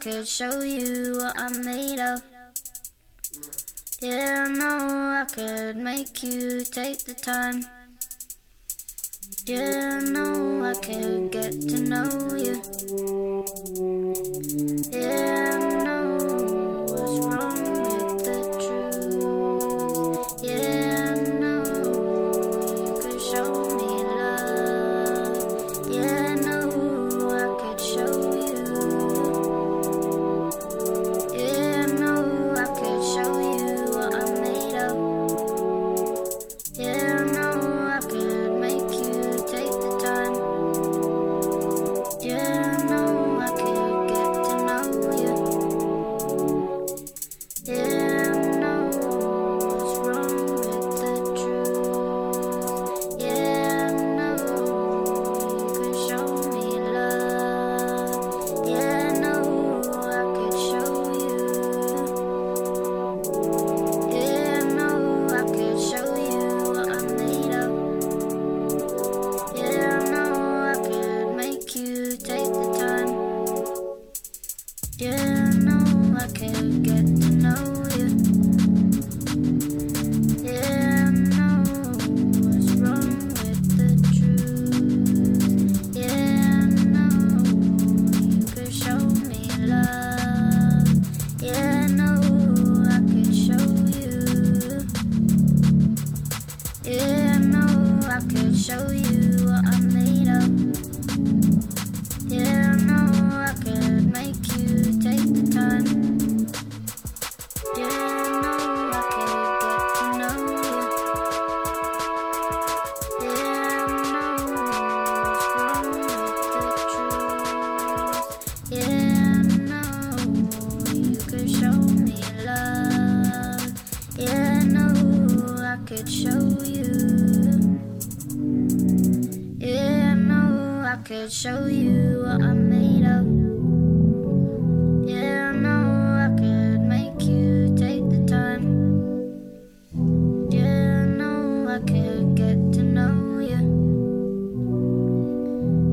Could show you what I'm made of. Yeah, I know I could make you take the time. Yeah, I know I could get to know you. Yeah, I know what's wrong with the truth. Yeah, I know you could show me love. Yeah, I know I could show you. Show you what I'm made of. Yeah, I know I could make you take the time. Yeah, I know I could get to know you.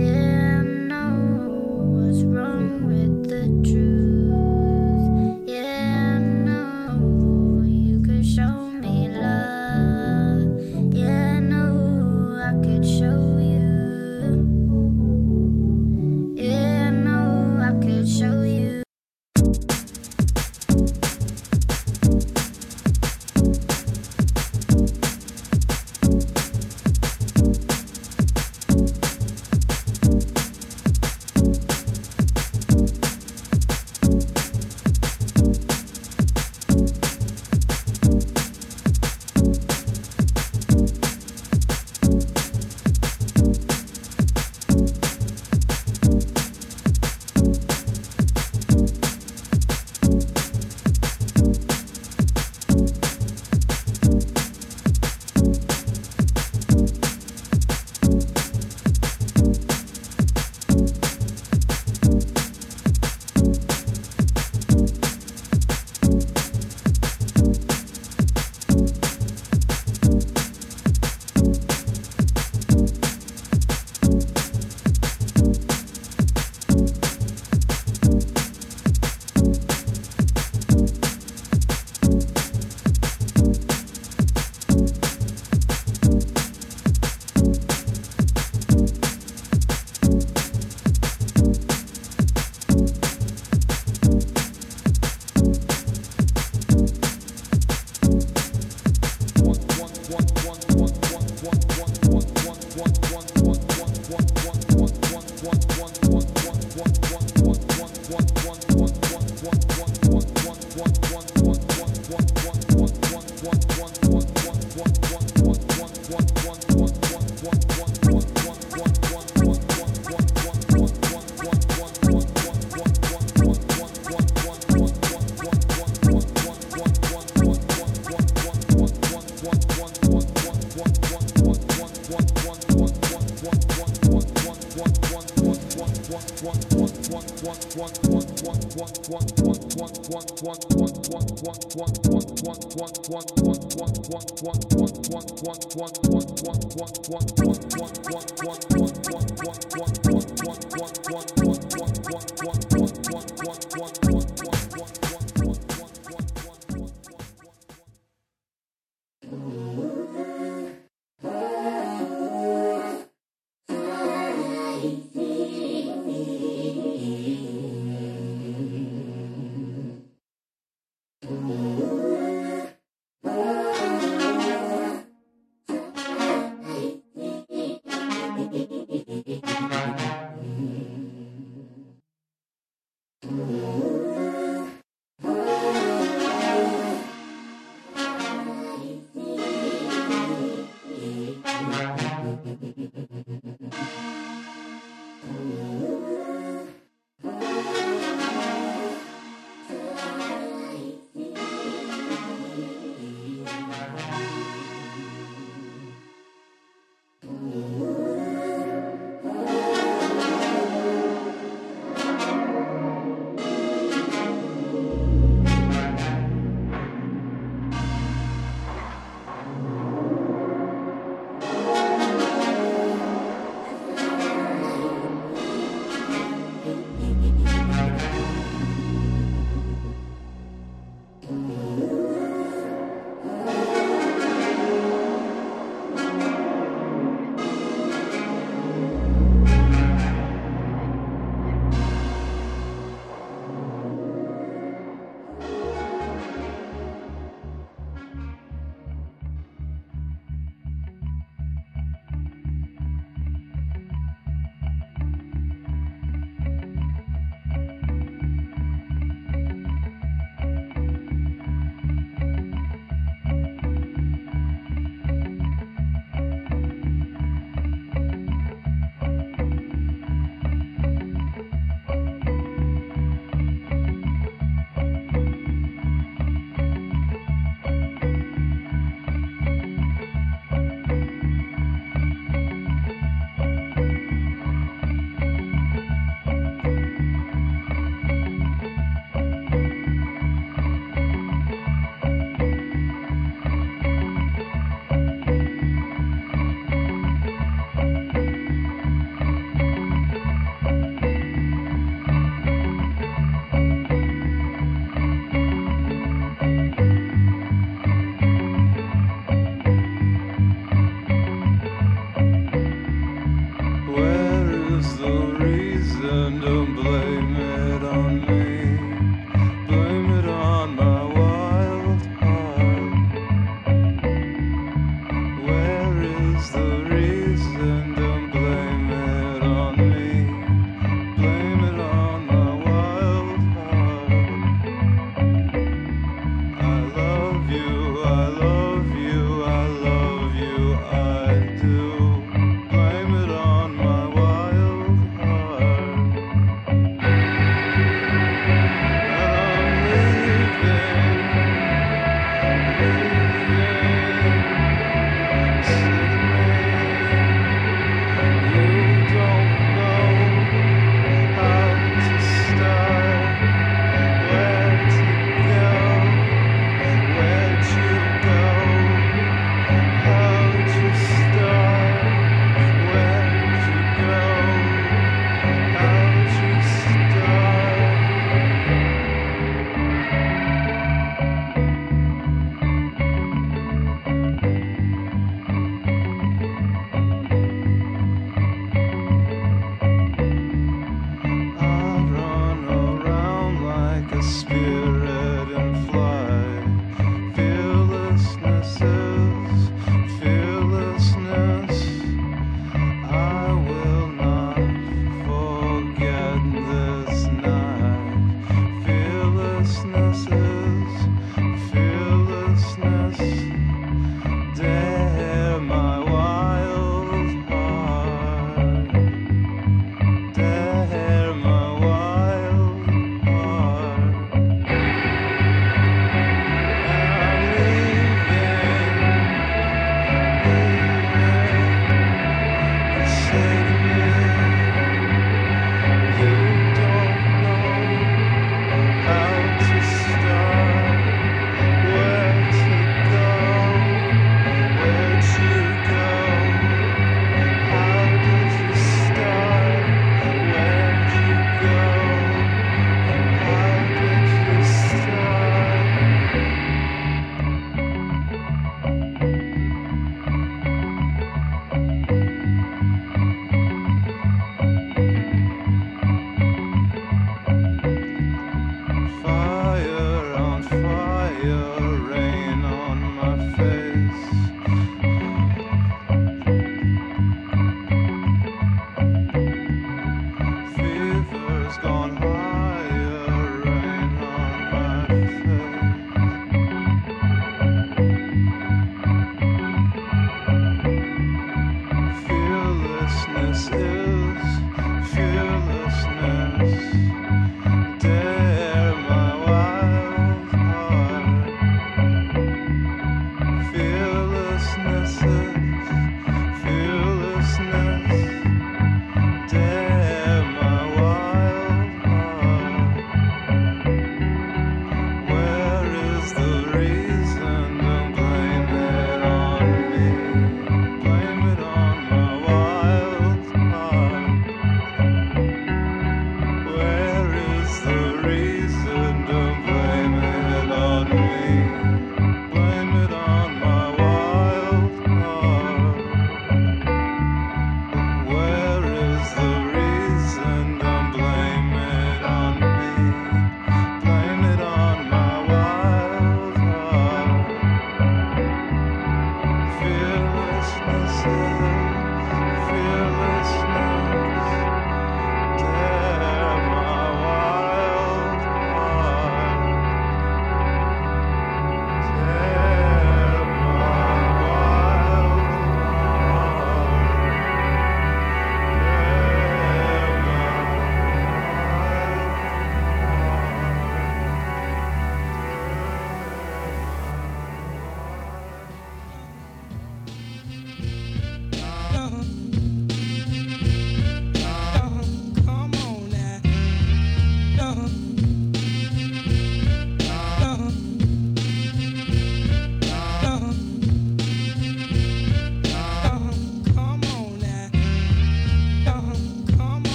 Yeah, I know what's wrong with the truth. Yeah, I know you could show me love. Yeah, I know I could show you. Show you. One.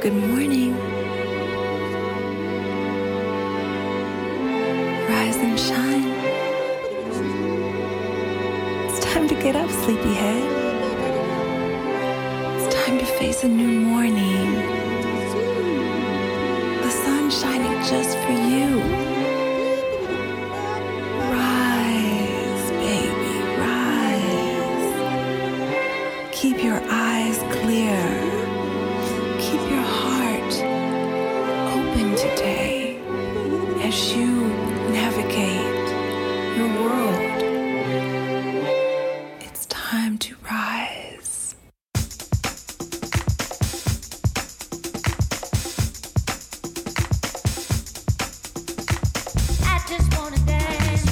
Good morning. Rise and shine. It's time to get up, sleepyhead. It's time to face a new morning. The sun shining just for you. Keep your eyes clear. Keep your heart open today as you navigate your world. It's time to rise. I just want to dance.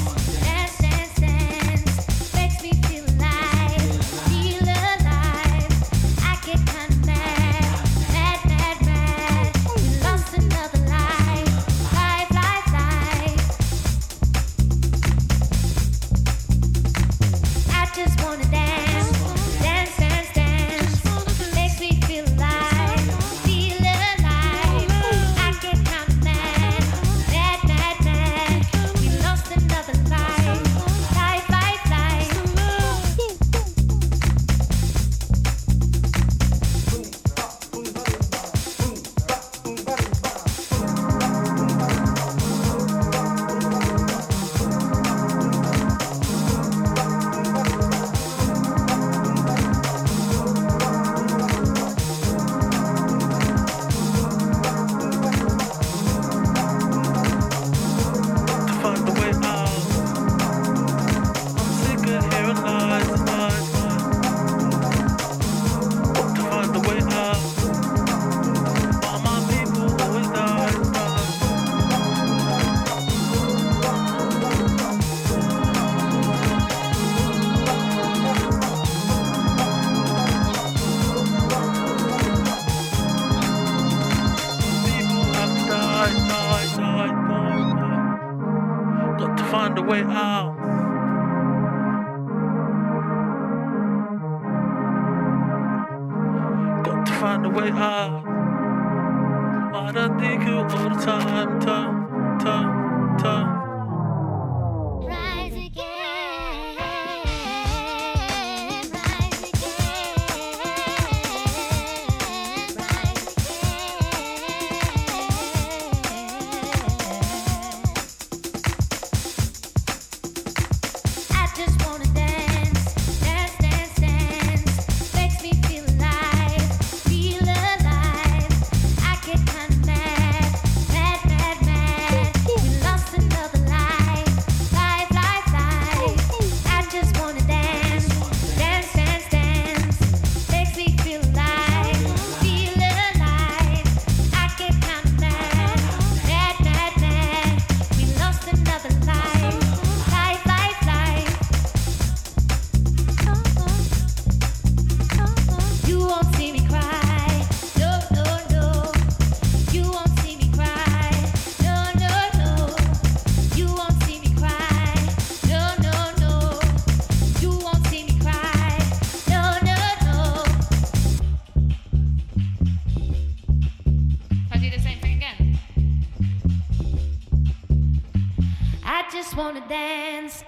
Find a way out. Got to find a way out. Why do I think you all the time? Rise again. Rise again. Just wanna dance, dance, dance, dance. Makes me feel alive, I get kind of mad, mad, mad, mad. We lost another life, life. I just wanna dance, dance, dance, dance. Makes me feel alive, I get kind of mad, mad, mad, mad. We lost another life. I just wanna dance.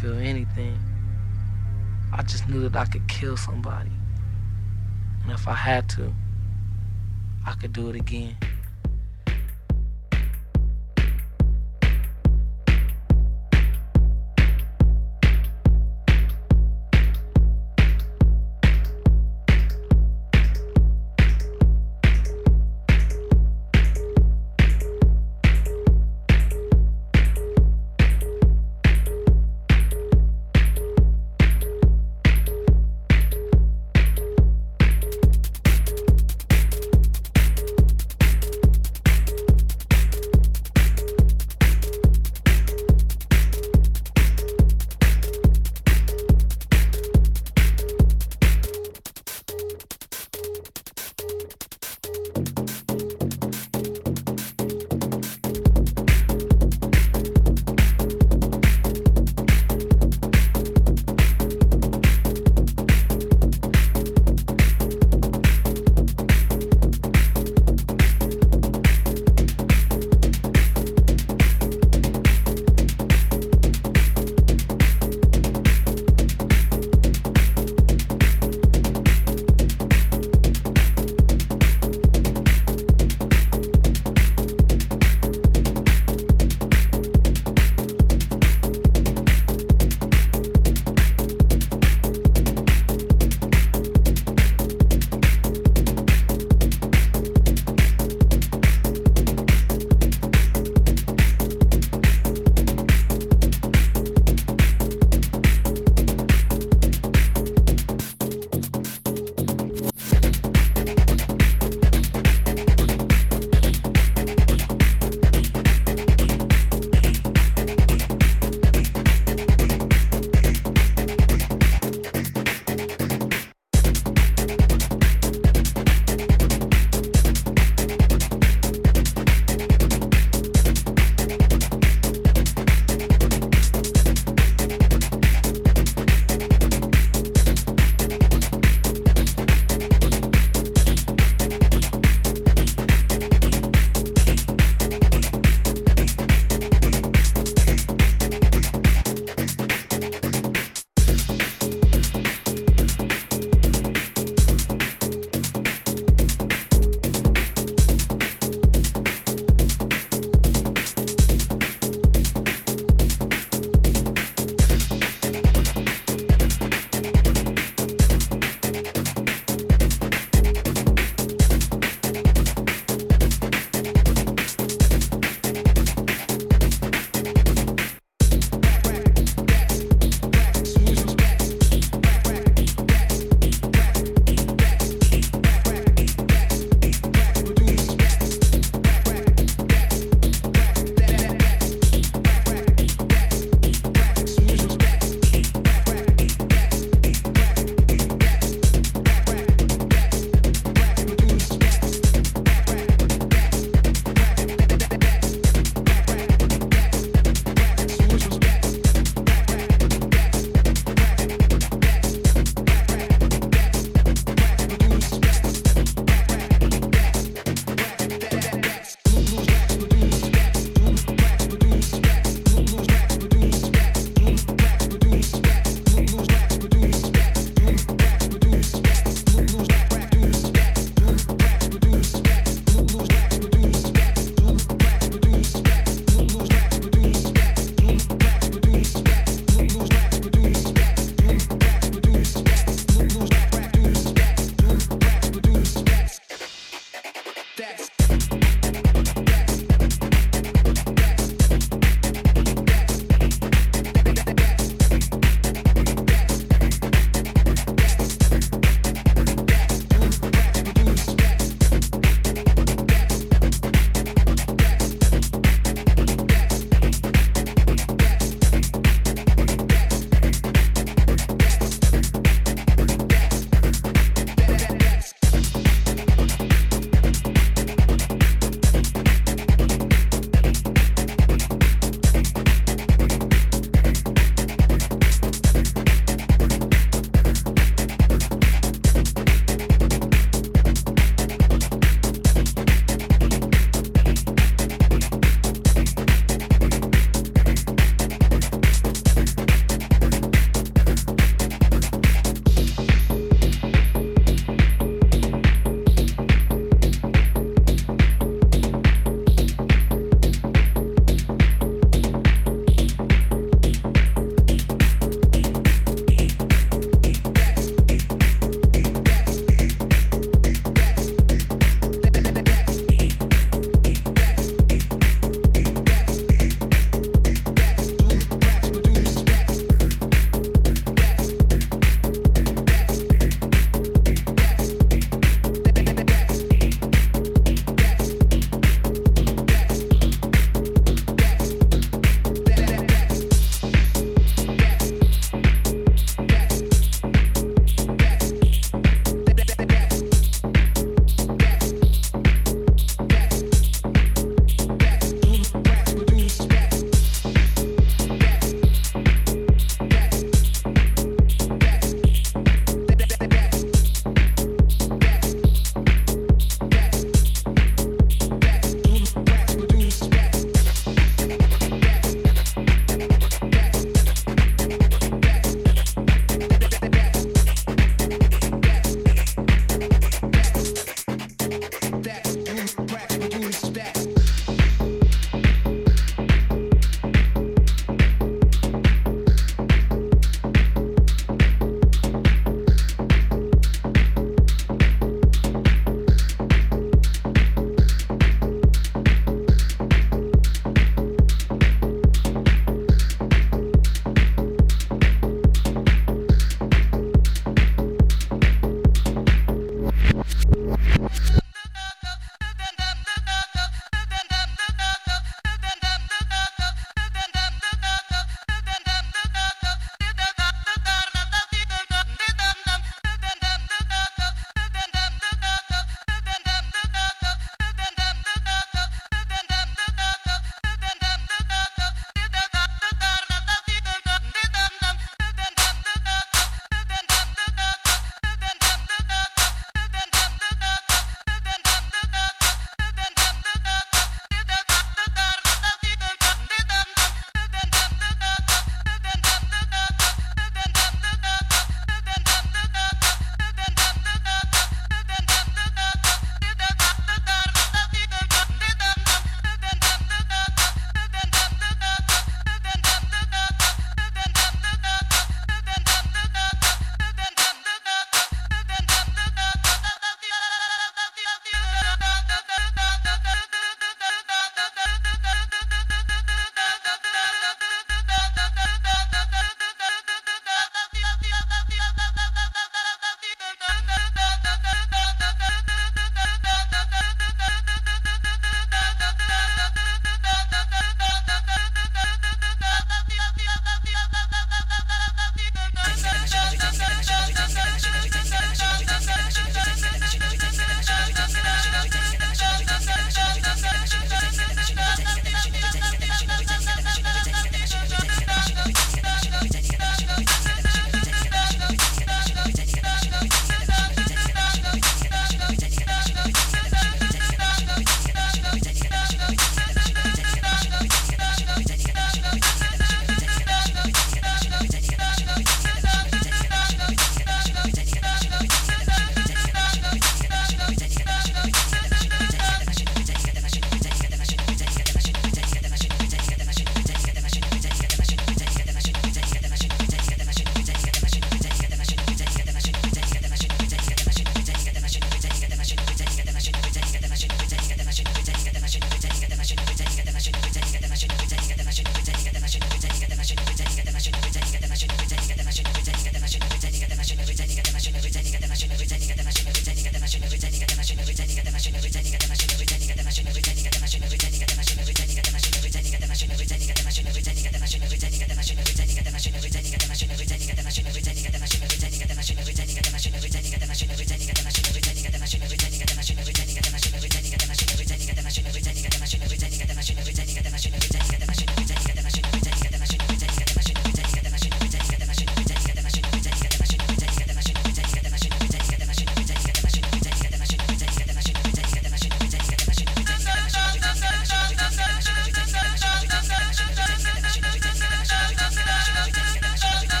Feel anything. I just knew that I could kill somebody, and if I had to, I could do it again.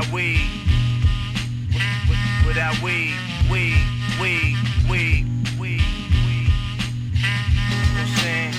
without weed. You know what I'm saying?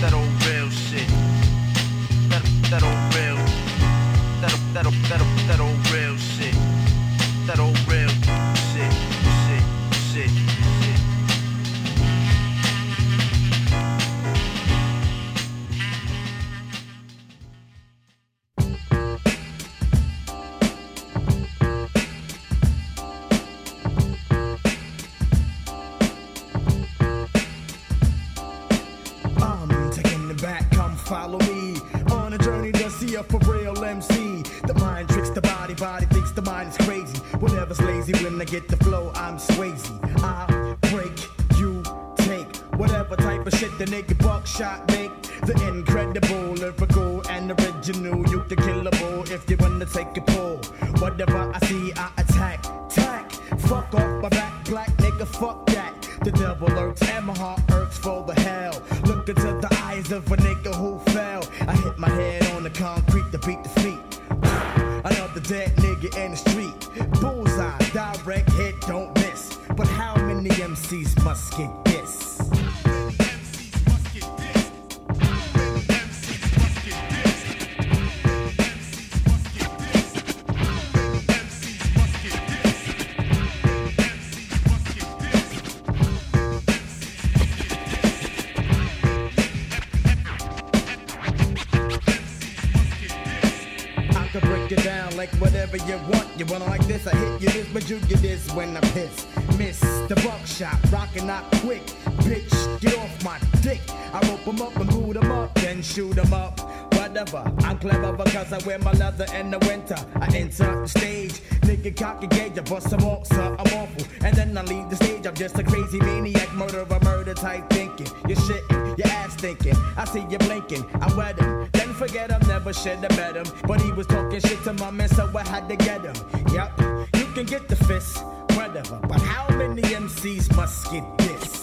That old real shit. That old real shit. That old real shit. Follow me on a journey to see a for real MC. The mind tricks the body, body thinks the mind is crazy. Whatever's lazy, when I get the flow, I'm Swayze. I break, you take whatever type of shit the nigga Buckshot make. The incredible, lyrical, and original. You can kill a bull if you wanna take a pull. Whatever I see, I attack. Tack, fuck off my back, black nigga, fuck that. The devil lurks and my heart hurts for the hell. Look into the eyes of a nigga who fell. I hit my head on the concrete to beat the feet. Another dead nigga in the street. Bullseye, direct hit, don't miss. But how many MCs must get this? Like whatever you want it like this, I hit you this, but you get this when I piss. Miss the Buckshot, rockin' out quick, bitch, get off my dick. I rope 'em up and boot 'em up, then shoot 'em up. Whatever, I'm clever because I wear my leather in the winter. I enter the stage, nigga cock a gauge, I bust 'em off, so I'm awful. And then I leave the stage, I'm just a crazy maniac, murderer, murder type thinking. You're shitting, your ass thinking, I see you blinking, I wet 'em. Forget him, never should have met him. But he was talking shit to my man, so I had to get him. Yep, you can get the fist, whatever. But how many MCs must get this?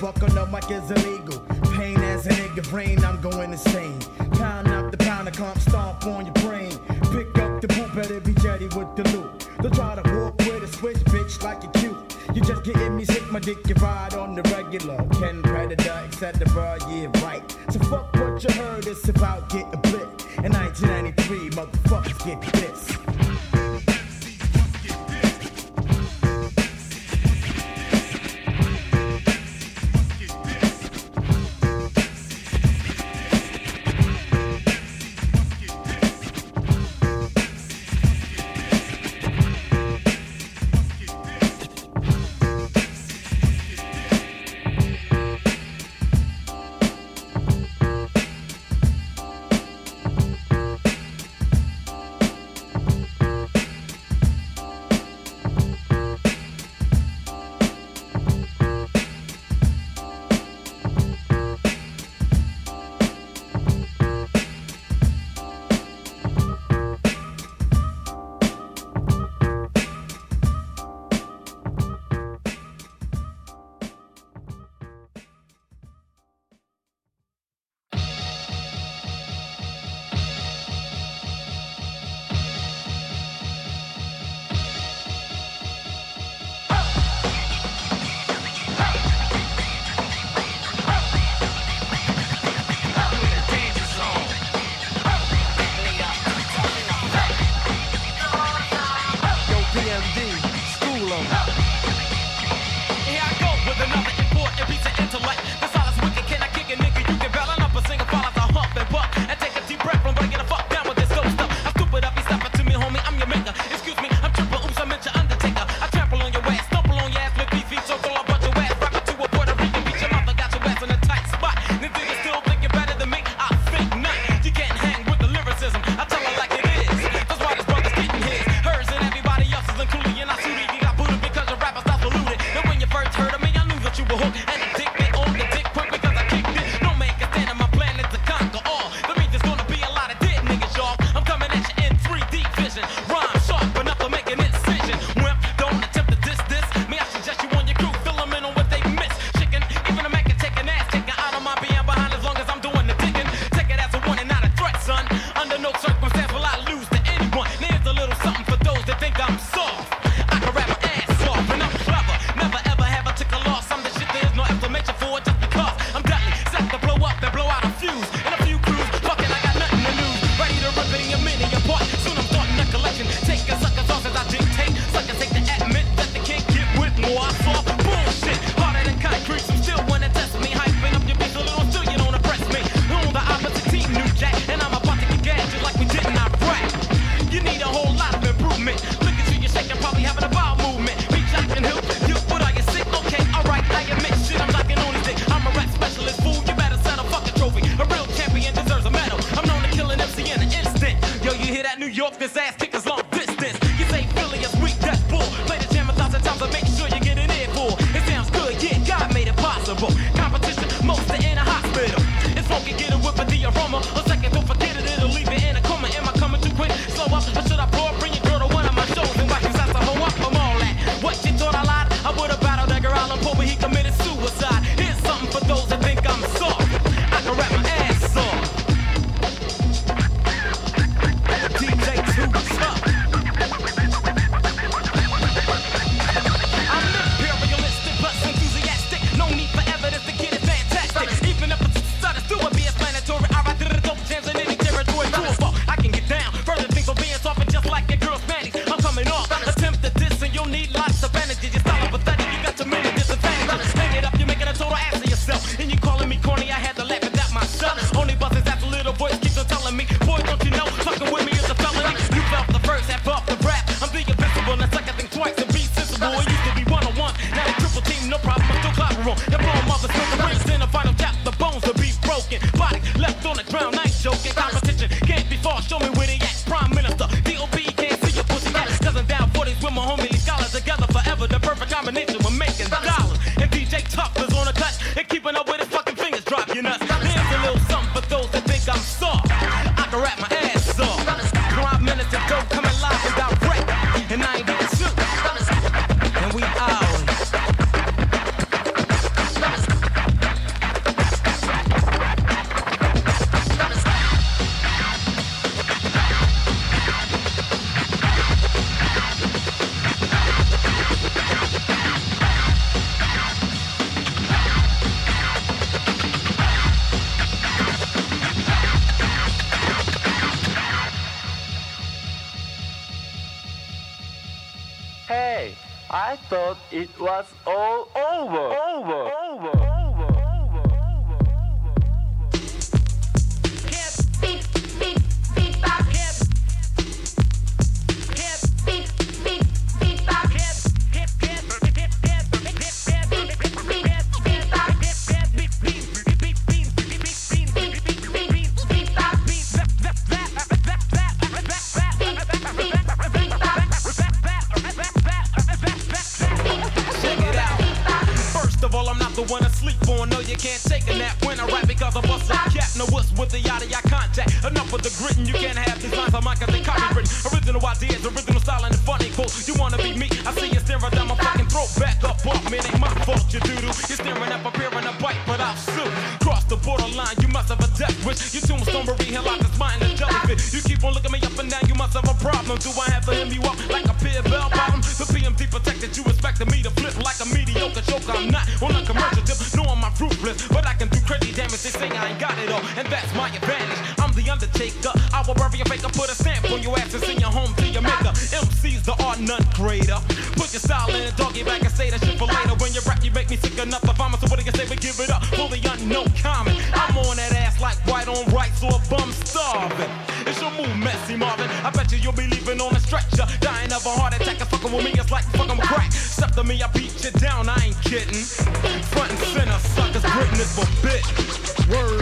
Bucking up like it's illegal. Pain as a nigga brain, I'm going insane. Pound out the pound, I can't stomp on your brain. Pick up the boot, better be jetty with the loot. Don't try to walk with a switch, bitch, like you're cute. You just getting me sick, my dick, you ride on the regular. Ken Predator, etc., yeah, right. So fuck what you heard, it's about getting blit. In 1993, motherfuckers get this. New York, this ass kickers long distance. You say Philly is weak, that's bull. Play the jam 1,000 times and make sure you get an ear full. It sounds good, yeah, God made it possible. Competition, most in a hospital. It's funky, get a whip of the aroma. A second, don't forget it, it'll leave you in a coma. Am I coming too quick? Slow up, or should I pour? Bring your girl to one of my shows and watch his ass a hoe up. I'm all that. What, you thought I lied? I would've battled that girl Allen Poe, but he committed suicide. Here's something for those that think I'm soft. I can rap my ass off. Word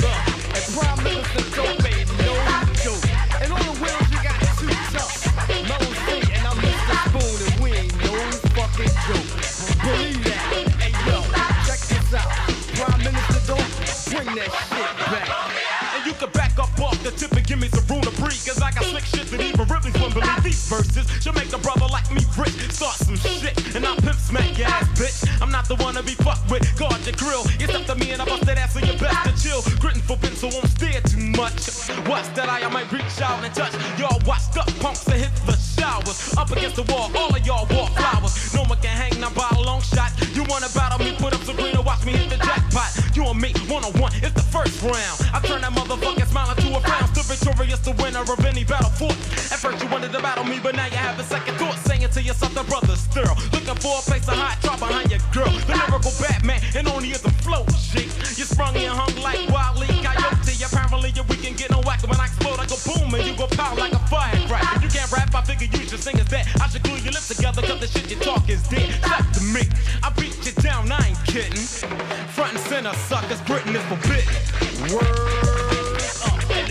up, and the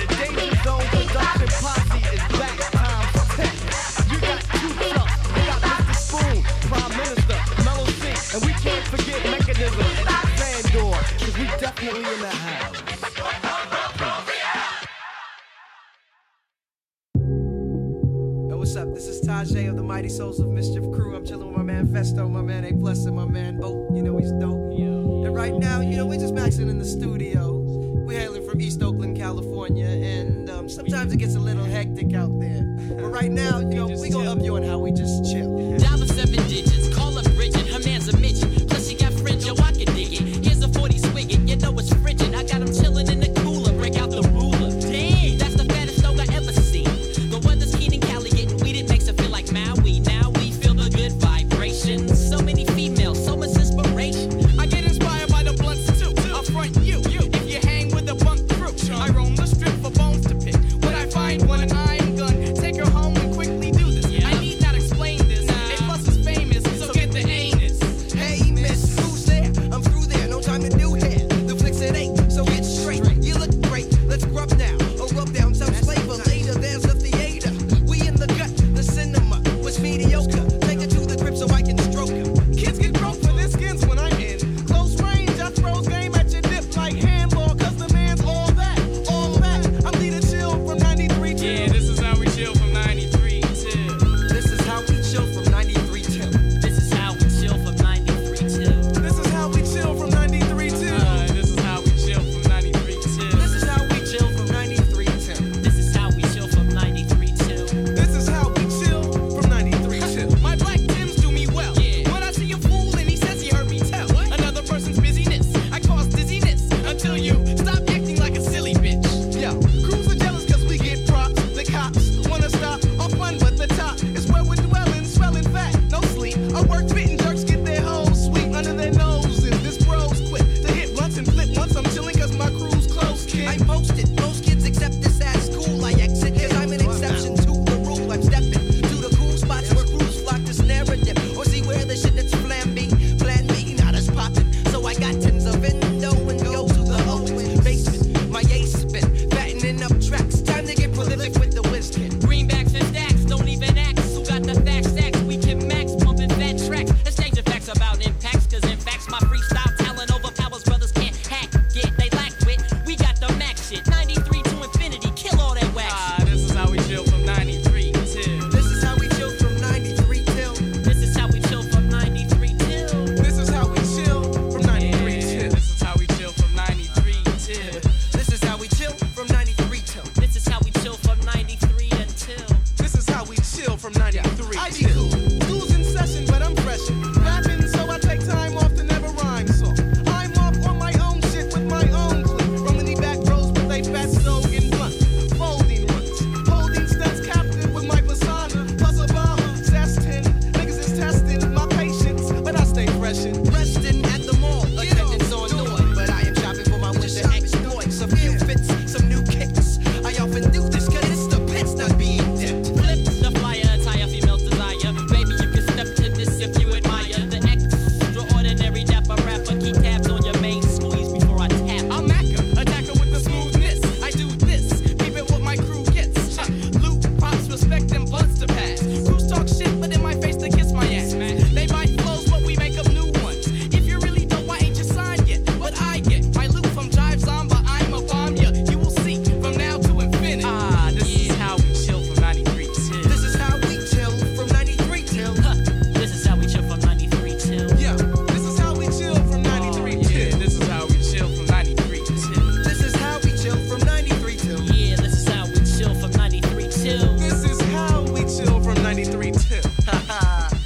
danger zone production posse is back time. what's up? This is Tajay of the Mighty Souls of Mischief Crew. I'm chilling with my man Festo, my man A Plus, and my man Boat. You know he's dope. And right now, you know, we're just maxing in the studio. We're hailing from East Oakland, California, and sometimes it gets a little hectic out there. But right now, you know, we gonna up you on how we just chill. Dial of 7 digits, call up Bridget, her man's a midget. Plus she got fringe, yo, I can dig it. Here's a 40 swiggin', you know it's frigid. I got him chillin' in the cooler, break out the ruler. Damn, that's the fattest dog I ever seen. The weather's heat in Cali, getting weed, it makes her feel like Maui. Now we feel the good vibration. So many females, so much inspiration. I get inspired by the blunts too. I'll front you, if you hang with a bunk crew. I roam the strip for bones to pick. When I find one, I'm gonna take her home and quickly do this. Yeah. I need not explain this. A plus is famous, so get the anus. Hey, miss, who's there? I'm through there, no time to do hair. The flicks at 8, so get straight. You look great, let's grub now. Or rub down some flavor later, there's the theater. We in the gut, the cinema was mediocre. Take her to the crib so I can stroke her. Kids get broke for their skins when I'm in. Close range, I throws game at your dip like handball, cause the man's all that, all that. I'm leading chill from 93 till. Yeah, this is how we chill from 93 till. This is how we chill from 93 till. This is how we chill from 93 till. This is how we chill from 93 till. This is how we chill from 93 till. This is how we chill from 93 till. This is how we chill from 93 till. This is how we chill from 93 till. My black Timbs do me well. Yeah. When I see a fool and he says he heard me tell another person's busyness, I cause dizziness until you stop acting like a silly bitch. Yo, crews are jealous cause we get props. The cops wanna stop our fun, but the top is where we're dwelling, swelling fat, no sleep. I work fitting jerks get their hoes sweet under their noses. This bro's quick to hit blunts and flip once. I'm chilling cause my crew's close, kid. I post it, most kids accept this at school. I exit cause I'm an exception to the rule. I'm stepping to the cool spots where crews flock to snare a dip or see where the shit that's plan B, not as poppin'. So I got tins of endo and go to the open basement. My ace spin, fattening up tracks. Time to get prolific with the wisdom. Greenbacks and stacks, don't even ax. Who got the facts? Stacks, we can max, pumping fat tracks. Exchange of facts about impacts, cause in facts my freestyle talent overpowers brothers can't hack it. They lack wit, we got the max shit. 93 to infinity, kill all that wax. This is how we chill from 93 till. This is how we chill from 93 till. This is how we chill from 93 till. This is how we chill from 93 till. This is how we chill from 93 till. This is how we chill from 93 till. This is how we chill from 93 until. This is how we chill from 93 I be till. cool. Dudes in session, but I'm fresh. Rapping, so I take time off to never rhyme song. I'm off on my own shit with my own clip. Rolling the back rows with they best so in blunt. Folding runs, holding stats captive with my persona. Plus a bomb, zestin'. Niggas is testing my patience, but I stay freshin'. Resting at the mall, attendance on noise. But I am shopping for my winter exploits. A few fits, some new kicks. I often do this cause it's the pits not being dipped. Flip the flyer, attire female desire. Baby, you can step to this if you admire the extraordinary dapper rapper. Keep tabs on your main squeeze before I tap. I'm Macca, attacker with the smoothness. I do this, keep it what my crew gets. Loot, props, respect, and blunts to pass. Crews talk shit, but in my face they kiss my ass, man. They bite flows, but we make up new ones. If you really dope, I ain't your sign yet. But I get my loot from Jive Zomba, I'm a bomb, yeah. You will see from now to infinity. This is how we chill from 93 till. This is how we chill from 93 till. This is how we chill from 93 till. Yeah, this is how we chill from 93 till. This is how we chill from 93 till. This is how we chill from 93 till. Yeah, this is how we chill from 93 till. This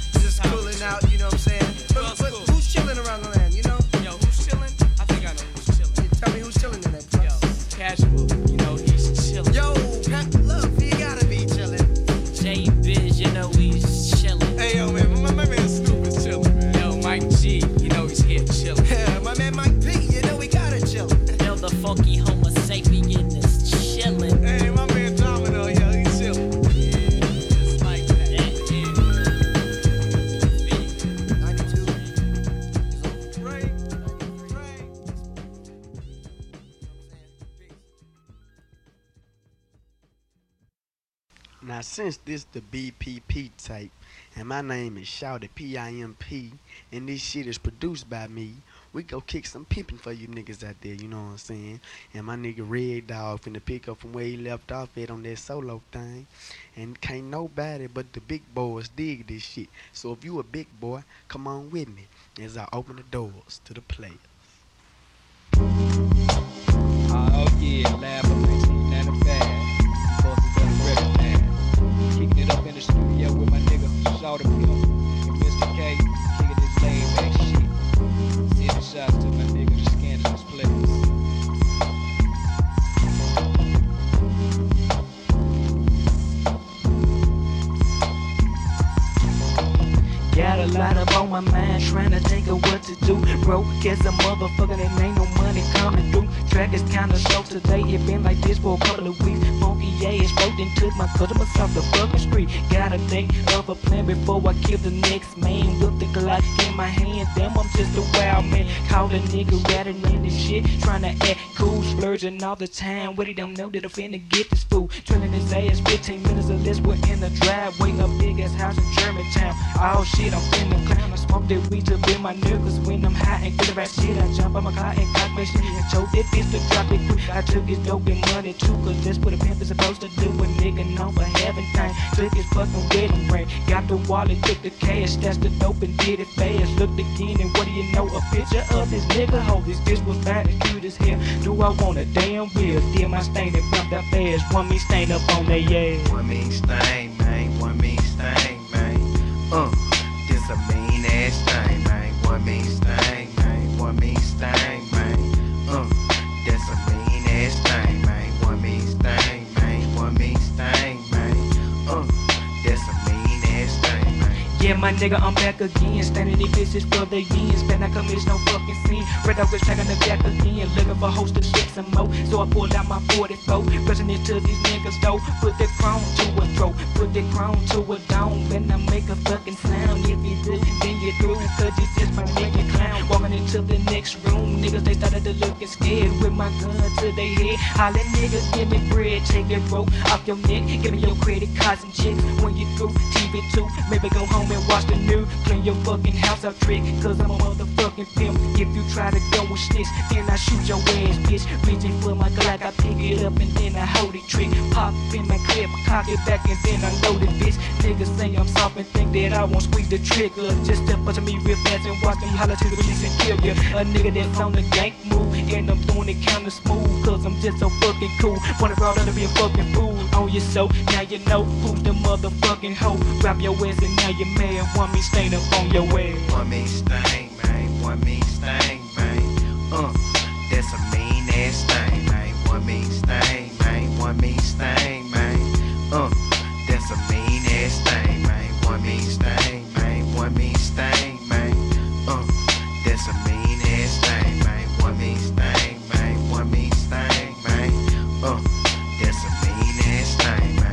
is how we chill from 93 till. Just cooling out, you know what I'm saying? Well, But cool. who's chilling around the land, you know? Yo, who's chilling? I think I know who's chilling. Tell me who's chilling in that Yo, place. casual, you know he's chilling. Yo, Pat Love, he gotta be chilling. J Biz, you know he's chilling. Hey, yo, man, my man Snoop is chilling, man. Yo, Mike G, you know he's here chilling. Yeah, my man Mike P, you know we gotta chill. Yo, the funky Homo sapien is chilling. Hey, my man Domino, yo, he's chilling. Just like that. Yeah. 92 is great. 93. Now, since this the BPP tape, and my name is Shouty PIMP, and this shit is produced by me, we go kick some pimping for you niggas out there, you know what I'm saying? And my nigga Red Dog finna pick up from where he left off at on that solo thing. And can't nobody but the big boys dig this shit. So if you a big boy, come on with me as I open the doors to the players. Oh yeah, lab of 1995. Bosses on the record now. Kicking it up in the studio with my nigga Shawty Pimp and Mr. K. Kicking this lame back shit. Sending shots to my nigga, the scandalous players. Got a lot up on my mind, trying to think of what to do. Broke as a motherfucker, and ain't no money coming through. Track is kinda slow today, it been like this for a couple of weeks. Funky ass broke and took my customers off the fucking street. Gotta think of a plan before I kill the next man. With the Glock in my hand, damn, I'm just a wild man. Caught a nigga ratting in this shit, trying to act cool, splurging all the time. What he don't know that I'm finna get this fool. Drilling his ass 15 minutes or less, we're in the driveway. A big ass house in Germantown, all shit I'm finna clown. I smoke that weed to bend my nerves when I'm high and feeling right shit. I jump on my car and cock my shit and told that bitch to drop it quick. I took his dope and money too, cause that's what a pimp is supposed to do. A nigga known for having things, took his fucking wedding ring. Got the wallet, took the cash, stashed the dope and did it fast. Looked again and what do you know, a picture of this nigga hoe. This bitch was fine and cute as hell. Do I want a damn real? Did my stain and bump that fast. One mean stain up on they ass. One mean stain, man. One mean stain, man. A mean ass thing, man. One mean thing, man. One mean thing, man. That's a mean ass thing, man. One mean thing, man. One mean thing, man. That's a mean ass thing, man. Yeah, my nigga, I'm back again. Standing these bitches for the years. Better not commit no fucking sin. Red Dog is taking the back again. Looking for hoes to shit some more. So I pulled out my 44. Pressing it to these niggas, though. Put that crown to a throat. Put that crown to a dome. Better not make a fucking sound. Then you through it, cause it's just my nigga clown. Walking into the next room, niggas they started to lookin' scared. With my gun to their head, hollin' niggas, give me bread. Take that rope off your neck, give me your credit cards and chicks. When you through TV2, maybe go home and watch the news. Clean your fucking house out trick, cause I'm a motherfucking pimp. If you try to go with snitch, then I shoot your ass, bitch. Reaching for my Glock, I pick it up and then I hold it trick. Pop in my clip, cock it back and then I load it, bitch. Niggas say I'm soft and think that I won't squeeze the trigger. Just step up to me real fast and watch them holler to the police and kill ya. A nigga that's on the gank move, and I'm doing it kinda smooth, cause I'm just so fucking cool. Wanna roll out to be a fucking fool on your soul. Now you know who's the motherfucking hoe. Wrap your ass and now you're mad. One me stain up on your ass. One me stain, man. One me stain, man. That's a mean ass thing, man. One me stain, man. One me stain, man. That's a mean ass thing, man. One me stain, man. One mean thing, man. That's a mean ass thing, man. One mean thing, man. One mean thing, man. That's a mean ass thing, man.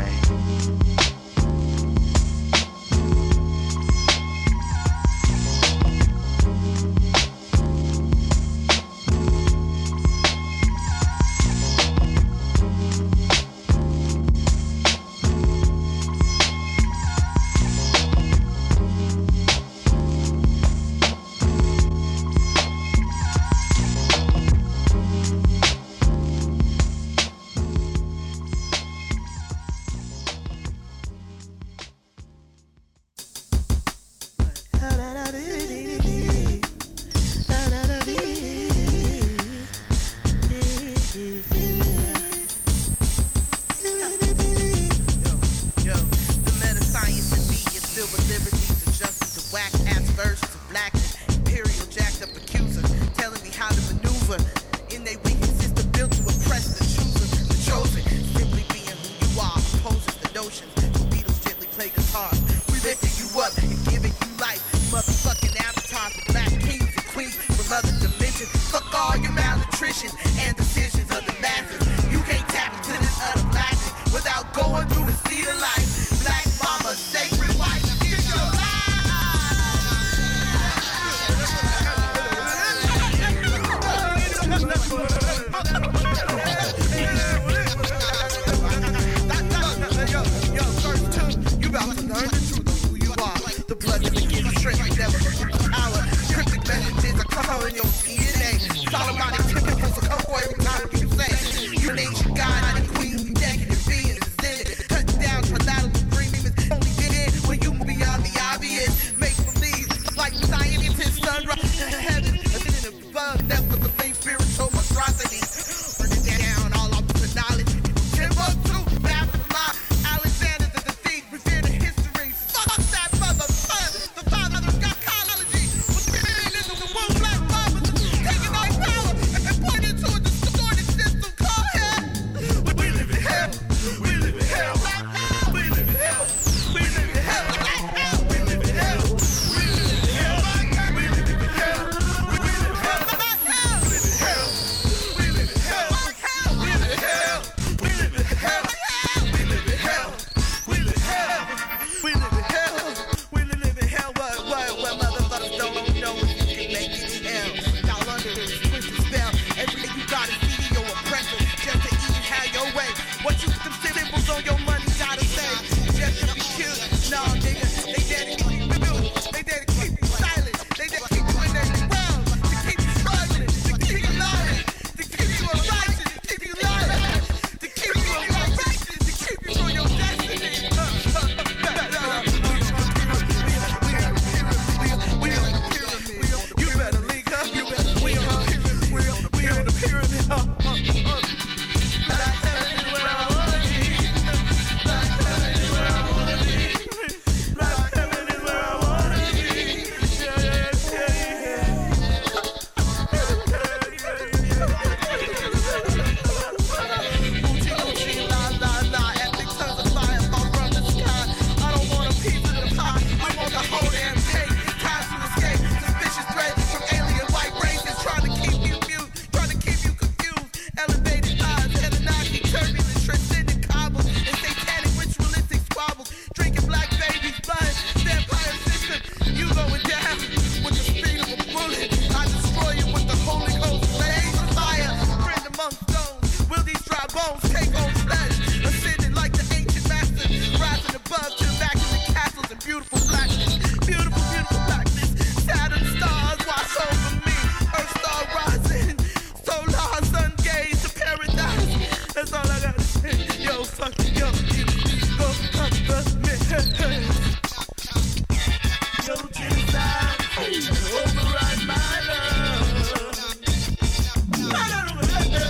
beautiful blackness, beautiful, beautiful blackness. Saturn stars wash over me, Earth star rising, solar sun gaze to paradise. That's all I gotta say. Yo, fuck it, yo, go up the mid. Yo, genocide, override my love. I don't know what that is.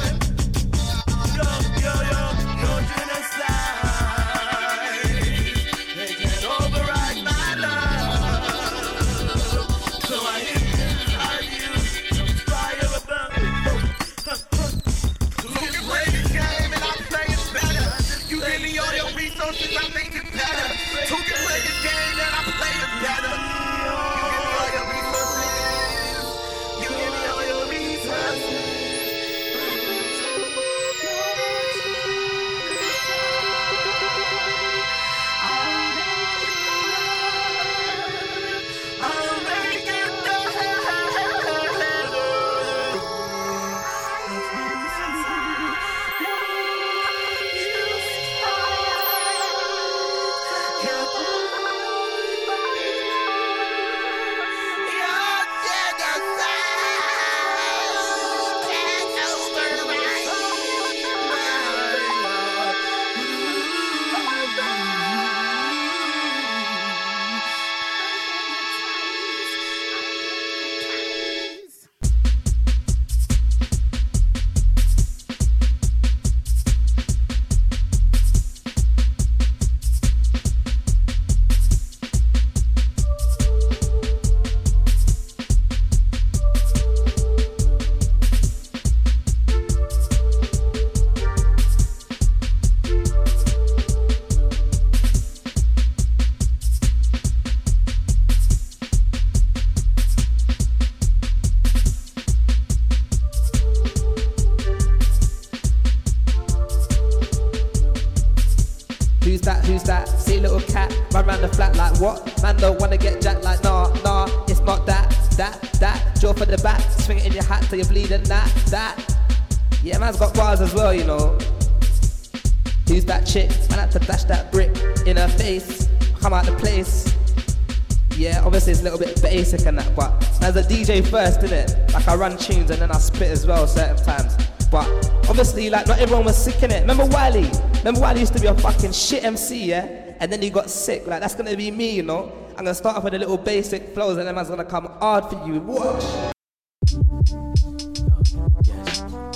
First, innit? Like I run tunes and then I spit as well certain times. But obviously, like, not everyone was sick, innit? Remember Wiley? Remember Wiley used to be a fucking shit MC, yeah? And then he got sick. Like, that's gonna be me, you know? I'm gonna start off with a little basic flows and then man's gonna come hard for you. Watch.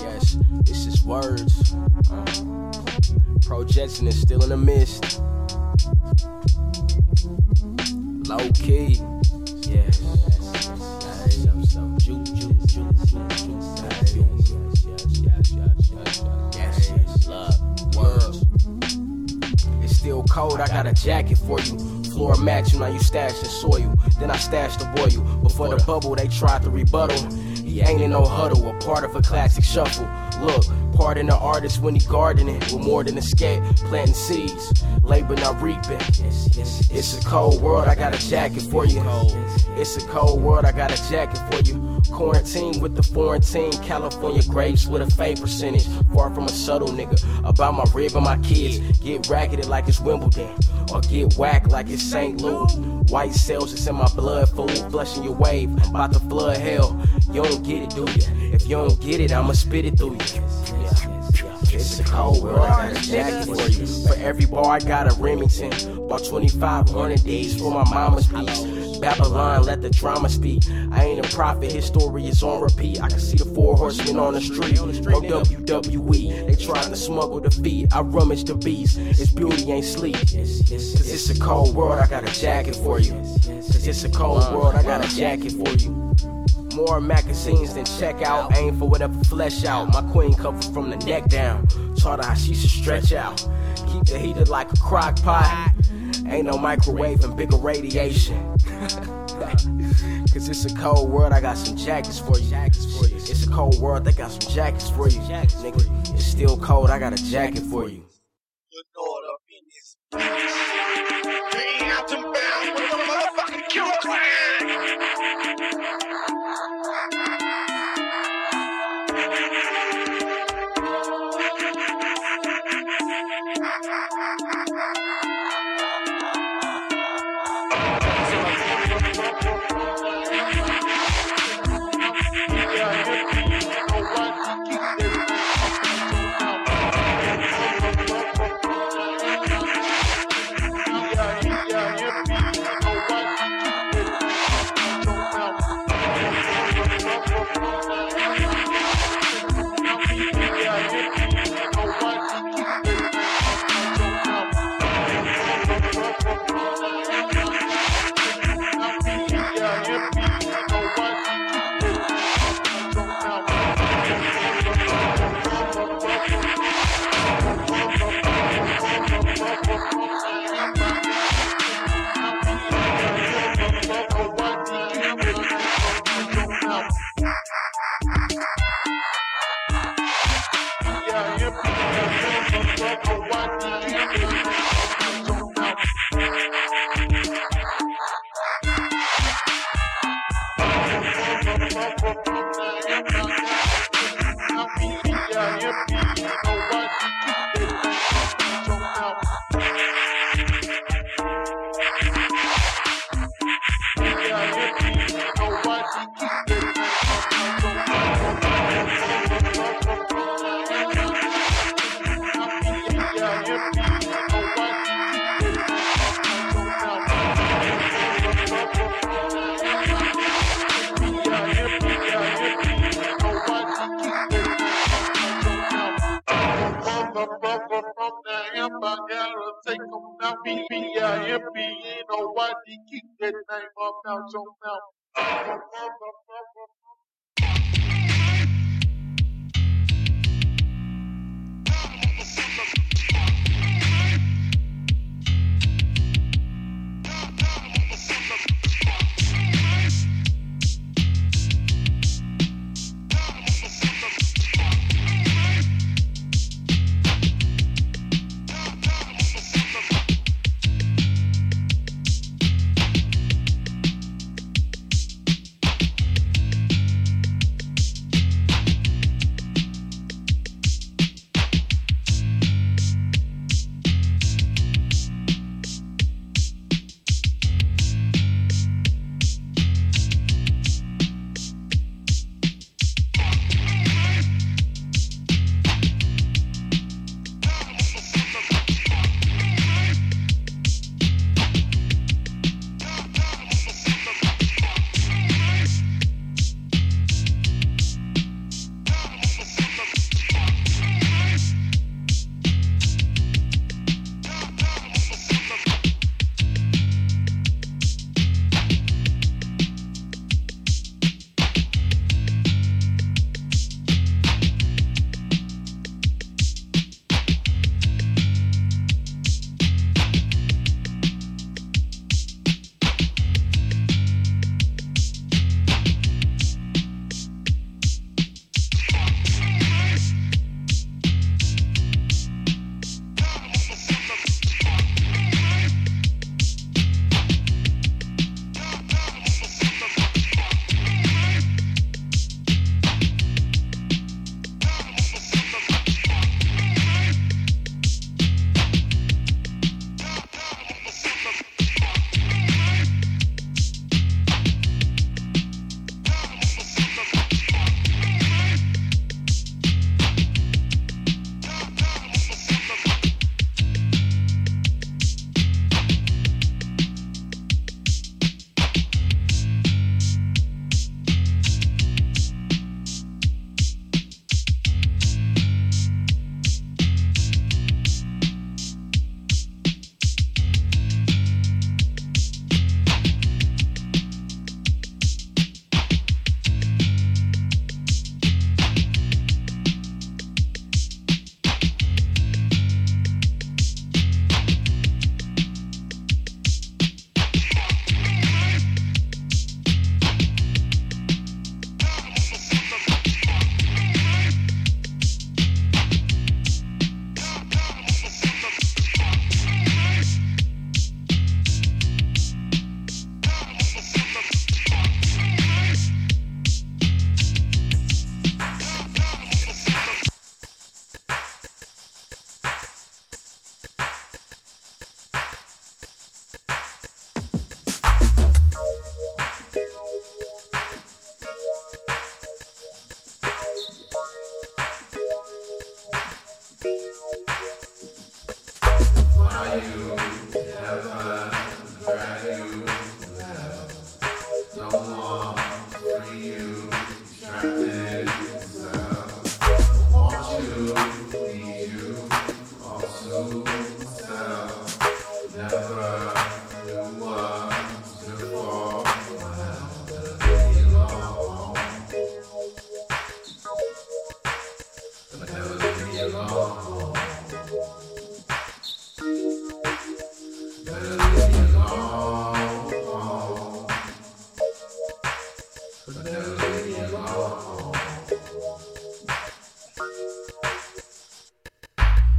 Yes, yes, this is words. Projection is still in the mist. Low key. Yes, yes, yes. It's still cold, I got a jacket for you. Floor mat, you now you stash the soil. Then I stash the boil. Before the bubble, they tried to rebuttal. He ain't in no huddle, a part of a classic shuffle. Look, pardon the artist when he gardening. With more than a scat, planting seeds, labor not reaping. It's a cold world, I got a jacket for you. It's a cold world, I got a jacket for you. Quarantine with the foreign team, California grapes with a fade percentage. Far from a subtle nigga, about my rib and my kids. Get racketed like it's Wimbledon, or get whacked like it's St. Louis. White cells is in my blood, food, flushing your wave, about to flood hell. You don't get it, do you? If you don't get it, I'ma spit it through you. It's a cold world, I got a jacket for you. For every bar, I got a Remington. Bought 2,500 D's for my mama's piece. Babylon, let the drama speak. I ain't a prophet, his story is on repeat. I can see the four horsemen on the street. No WWE, they trying to smuggle the feet. I rummage the beast, its beauty ain't sleep. Cause it's a cold world, I got a jacket for you. Cause it's a cold world, I got a jacket for you. More magazines than check out. Aim for whatever flesh out. My queen covered from the neck down. Taught her how she should stretch out. Keep the heater like a crock pot. Ain't no microwave and bigger radiation. Cause it's a cold world, I got some jackets for you. It's a cold world, they got some jackets for you. Nigga, it's still cold, I got a jacket for you. nobody keep that name up out your mouth.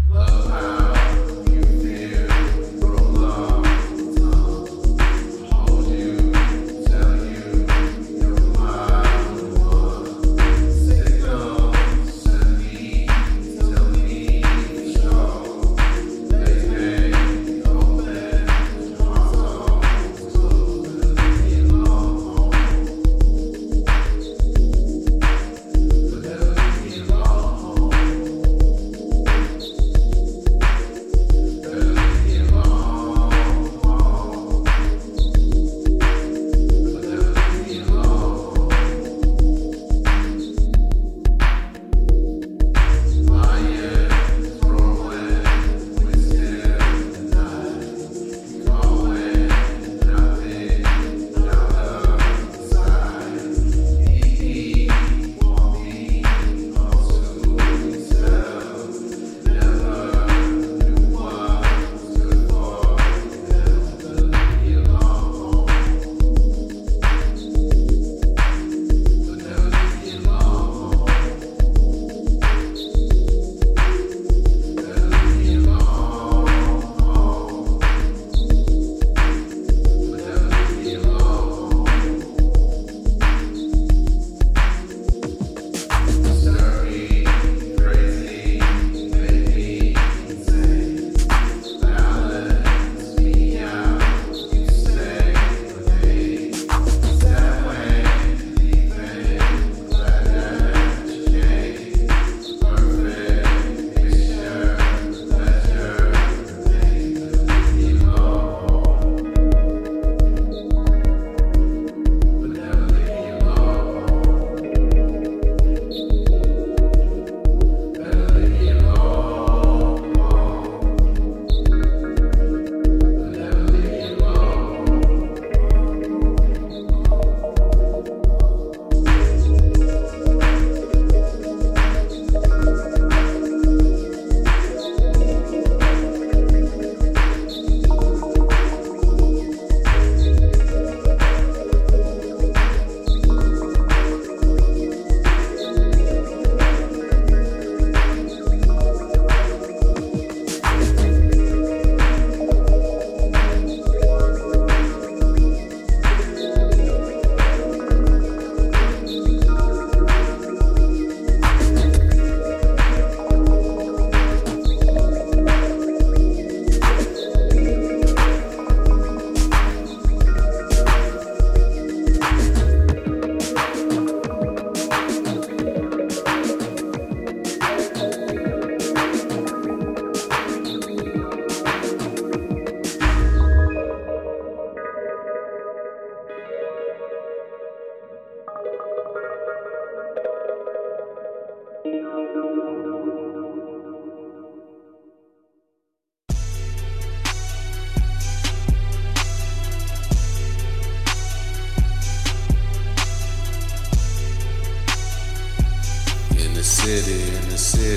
Love how you feel, roll on.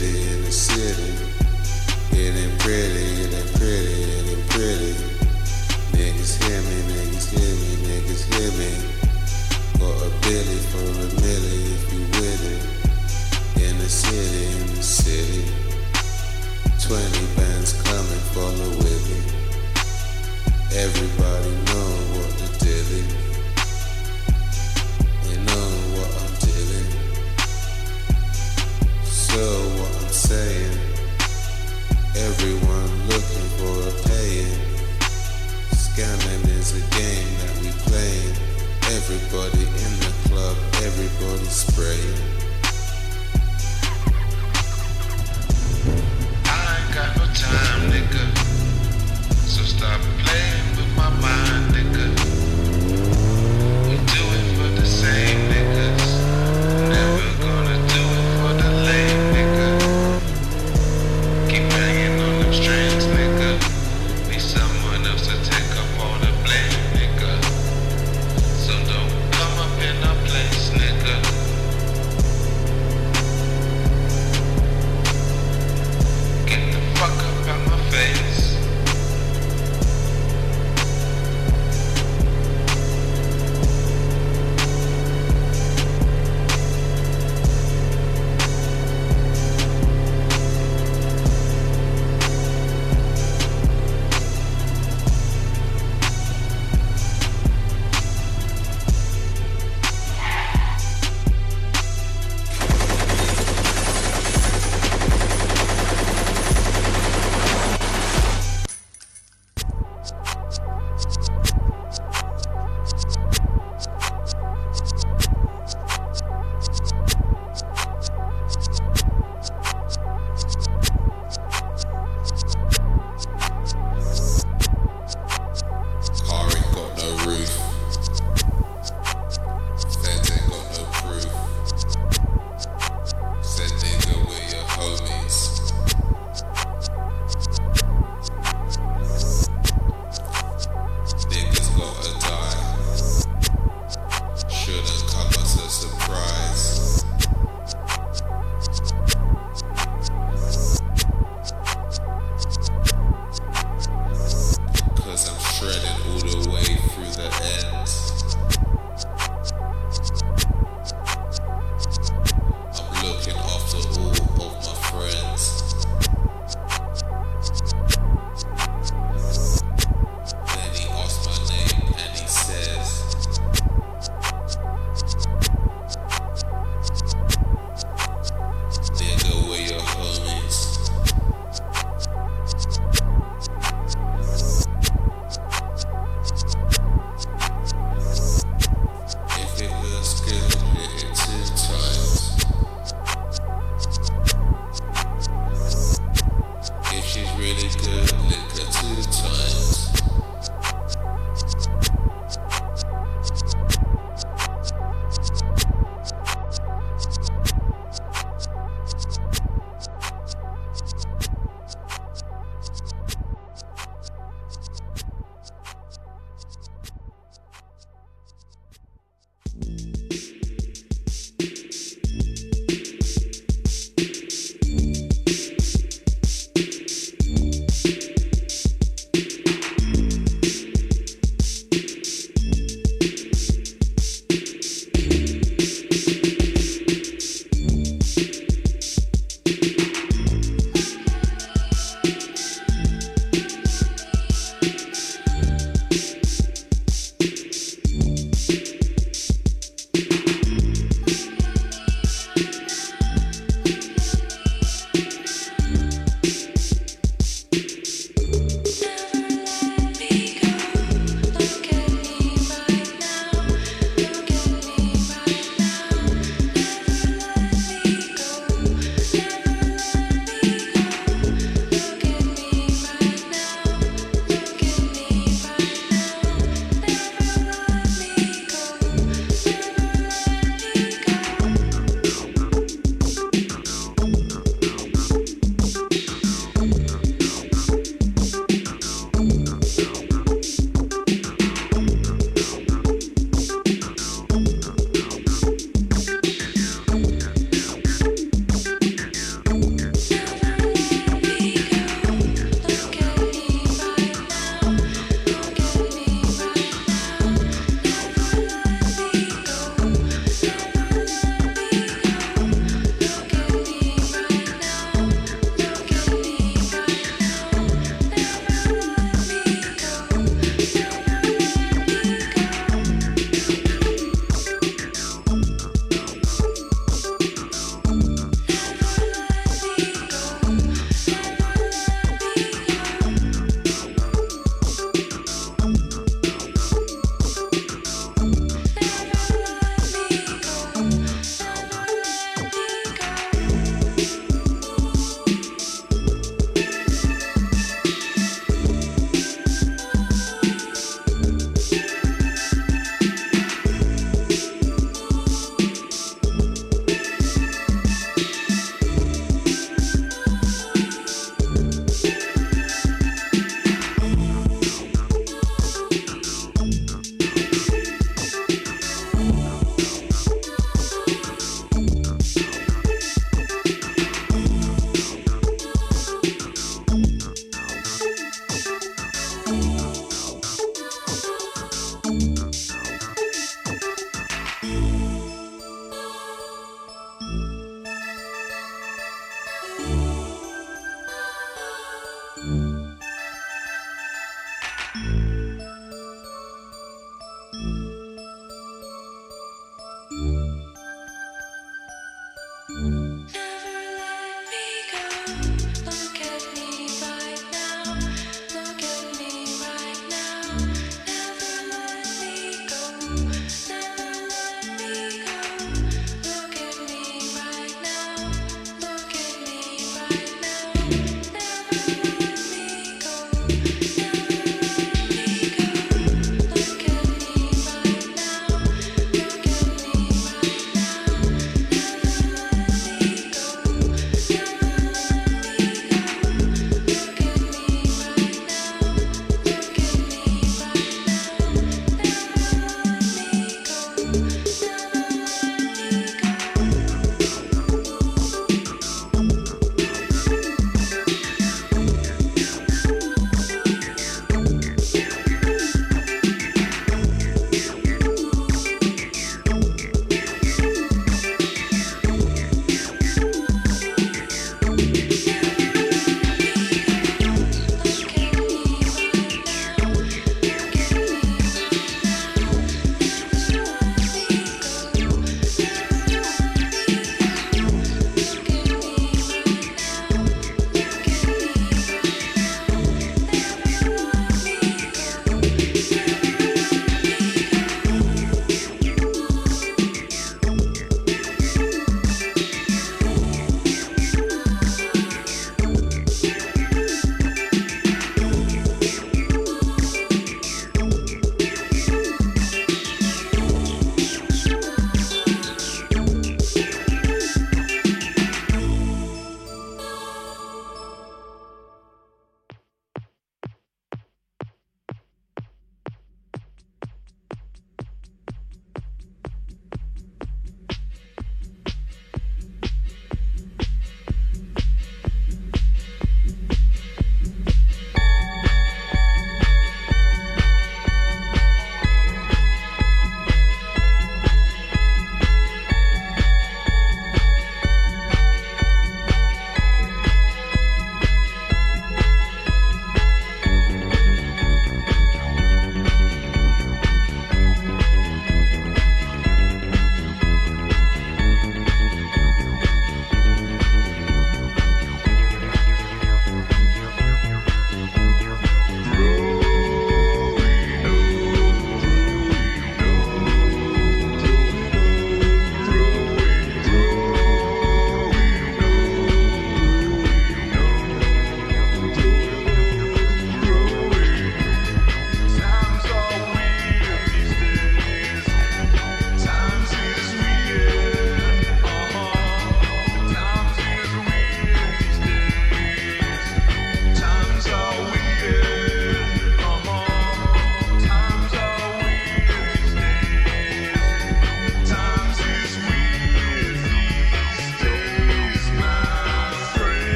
in the city. It ain't pretty, it ain't pretty, it ain't pretty. Niggas hear me. Got a billy for a milli if you with it. In the city. 20 bands coming, follow with me. Everybody know what the dilly. They know what I'm dealing. So what I'm saying, everyone looking for a paying. Scamming is a game that we playing. Everybody in the club, everybody spraying.